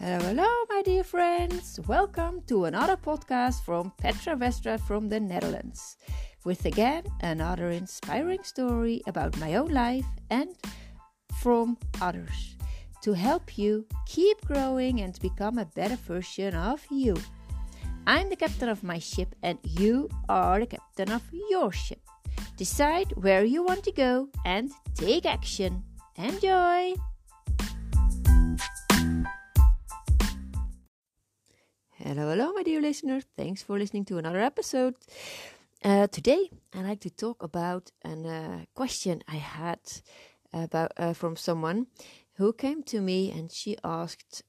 Hello, my dear friends. Welcome to another podcast from Petra Vestra from the Netherlands, with again another inspiring story about my own life and from others to help you keep growing and become a better version of you. I'm the captain of my ship and you are the captain of your ship. Decide where you want to go and take action. Enjoy! Hello, my dear listener. Thanks for listening to another episode. Today, I'd like to talk about a question I had about from someone who came to me and she asked,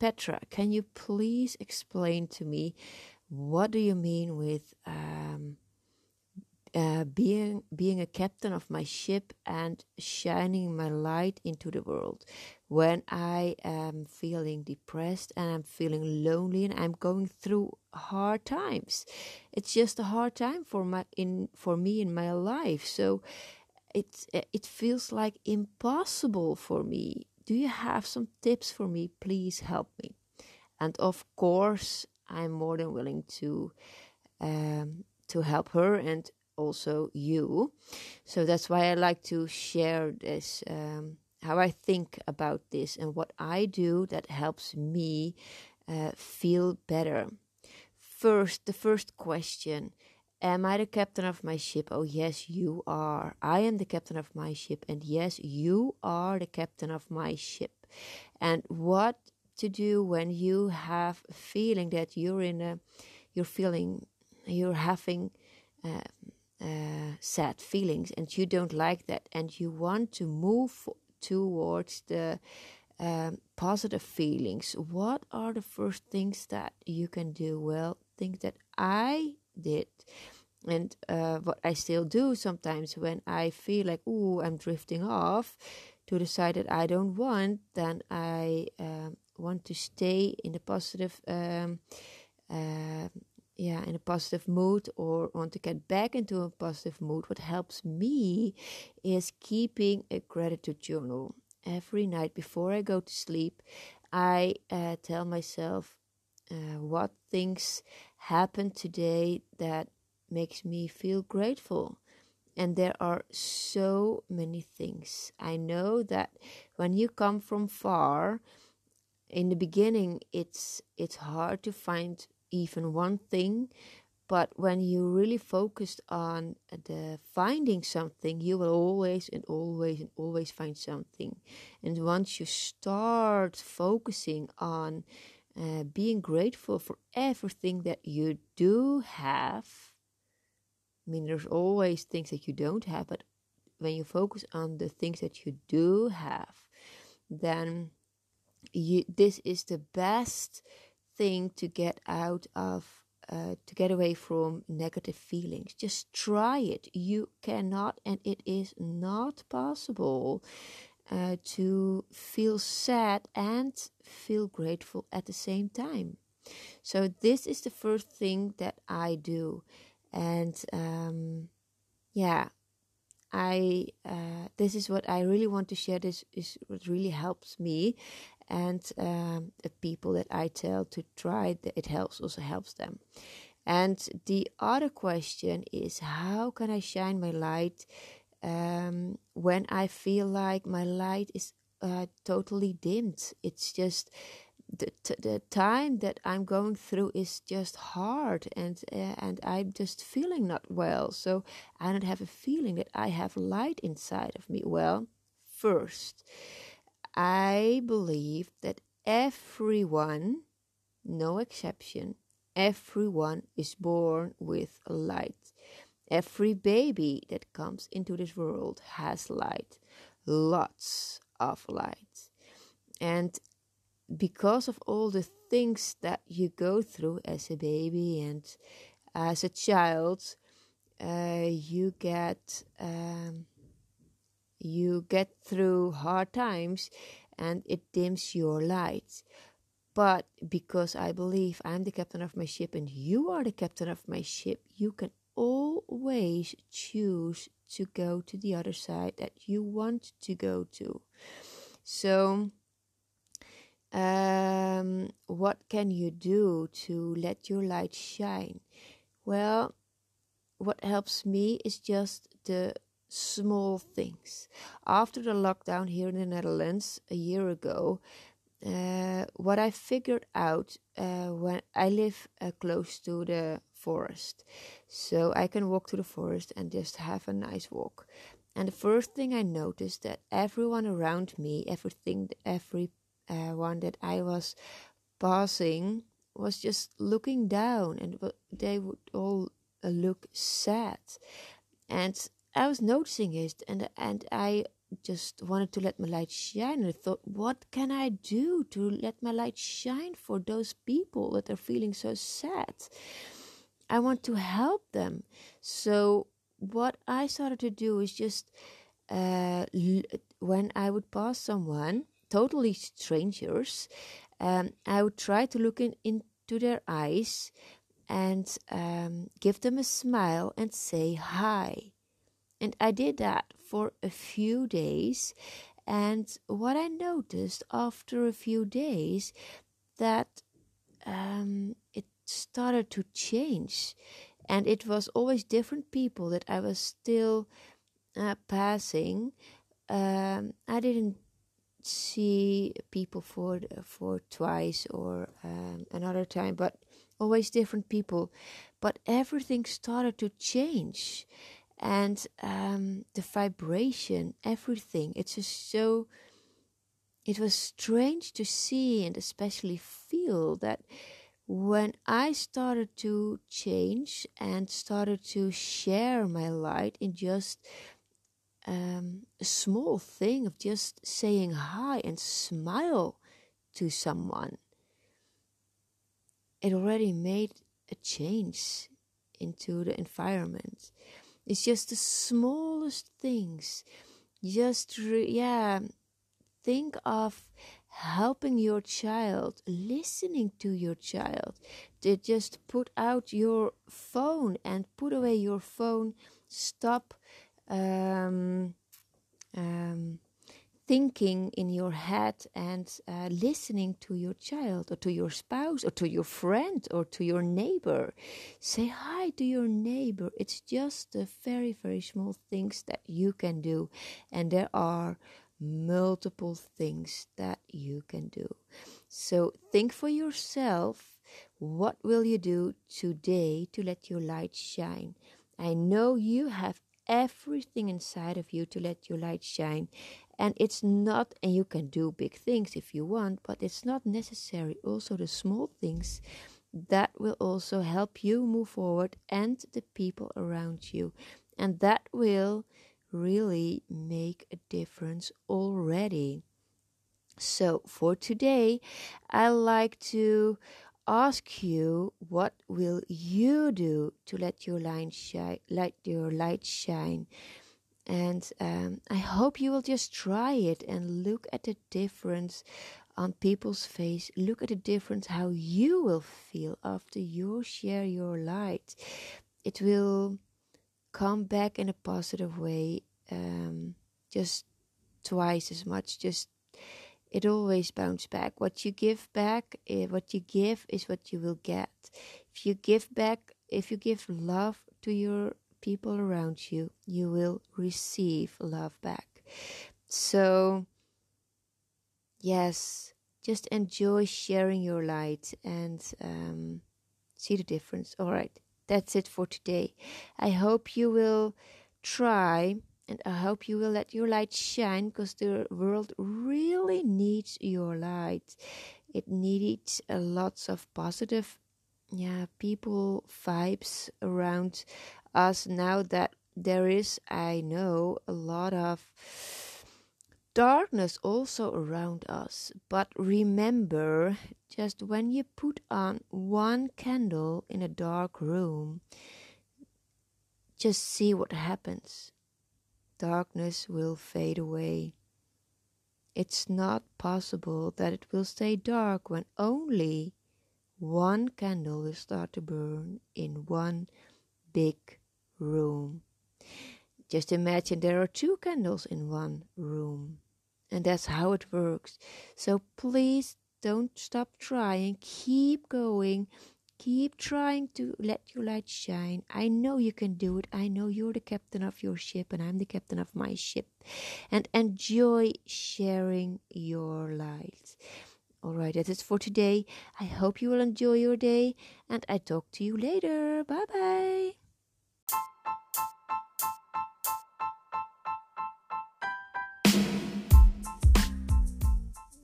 Petra, can you please explain to me what do you mean with being a captain of my ship and shining my light into the world when I am feeling depressed and I'm feeling lonely and I'm going through hard times. It's just a hard time for me in my life. So it feels like impossible for me. Do you have some tips for me? Please help me. And of course, I'm more than willing to help her and also you. So that's why I like to share this, how I think about this and what I do that helps me feel better. The first question, am I the captain of my ship? Oh yes, you are. I am the captain of my ship, and yes, you are the captain of my ship. And what to do when you have a feeling that you're having sad feelings and you don't like that and you want to move towards the positive feelings. What are the first things that you can do? Well, things that I did and what I still do sometimes when I feel like, oh, I'm drifting off to the side that I don't want, then I want to stay in the positive in a positive mood, or want to get back into a positive mood. What helps me is keeping a gratitude journal. Every night before I go to sleep, I tell myself what things happened today that makes me feel grateful. And there are so many things. I know that when you come from far, in the beginning, it's hard to find even one thing, but when you really focused on the finding something, you will always find something. And once you start focusing on being grateful for everything that you do have, I mean, there's always things that you don't have, but when you focus on the things that you do have, then this is the best thing to get out of, to get away from negative feelings. Just try it. You cannot, and it is not possible to feel sad and feel grateful at the same time. So this is the first thing that I do, and this is what I really want to share. This is what really helps me, and the people that I tell to try that, it helps them. And the other question is, how can I shine my light when I feel like my light is totally dimmed? It's just the time that I'm going through is just hard, and I'm just feeling not well. So I don't have a feeling that I have light inside of me. Well, first, I believe that everyone, no exception, everyone is born with light. Every baby that comes into this world has light, lots of light. And because of all the things that you go through as a baby and as a child, you get through hard times and it dims your light. But because I believe I'm the captain of my ship and you are the captain of my ship, you can always choose to go to the other side that you want to go to. So What can you do to let your light shine? Well, what helps me is just the small things. After the lockdown here in the Netherlands a year ago, what I figured out, when I live close to the forest, so I can walk to the forest and just have a nice walk. And the first thing I noticed that everyone around me, everyone that I was passing was just looking down, and they would all look sad. And I was noticing it, and I just wanted to let my light shine. And I thought, what can I do to let my light shine for those people that are feeling so sad? I want to help them. So what I started to do is just when I would pass someone, totally strangers, I would try to look into their eyes and give them a smile and say hi. And I did that for a few days. And what I noticed after a few days, that it started to change. And it was always different people that I was still passing. I didn't see people for twice or another time, but always different people. But everything started to change, and the vibration, everything. It's just so. It was strange to see and especially feel that when I started to change and started to share my light in just a small thing of just saying hi and smile to someone, it already made a change into the environment. It's just the smallest things. Just think of helping your child, listening to your child. To just put out your phone and put away your phone. Stop thinking in your head and listening to your child or to your spouse or to your friend or to your neighbor. Say hi to your neighbor. It's just the very, very small things that you can do. And there are multiple things that you can do. So think for yourself, what will you do today to let your light shine? I know you have everything inside of you to let your light shine, and you can do big things if you want, but it's not necessary. Also the small things that will also help you move forward and the people around you, and that will really make a difference already. So for today, I like to ask you, what will you do to let your light shine? And I hope you will just try it and look at the difference on people's face. Look at the difference how you will feel after you share your light. It will come back in a positive way, just twice as much. It always bounces back. What you give is what you will get. If you give love to your people around you, you will receive love back. So, yes, just enjoy sharing your light and see the difference. All right, that's it for today. I hope you will try. And I hope you will let your light shine, because the world really needs your light. It needs lots of positive people, vibes around us now that there is, I know, a lot of darkness also around us. But remember, just when you put on one candle in a dark room, just see what happens. Darkness will fade away. It's not possible that it will stay dark when only one candle will start to burn in one big room. Just imagine there are two candles in one room, and that's how it works. So please Don't stop trying. Keep going. Keep trying to let your light shine. I know you can do it. I know you're the captain of your ship and I'm the captain of my ship. And enjoy sharing your light. All right, that is for today. I hope you will enjoy your day. And I talk to you later. Bye-bye.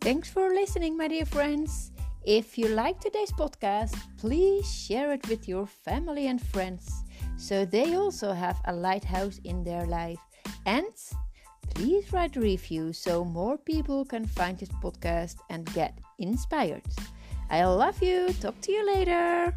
Thanks for listening, my dear friends. If you like today's podcast, please share it with your family and friends, so they also have a lighthouse in their life. And please write a review so more people can find this podcast and get inspired. I love you. Talk to you later.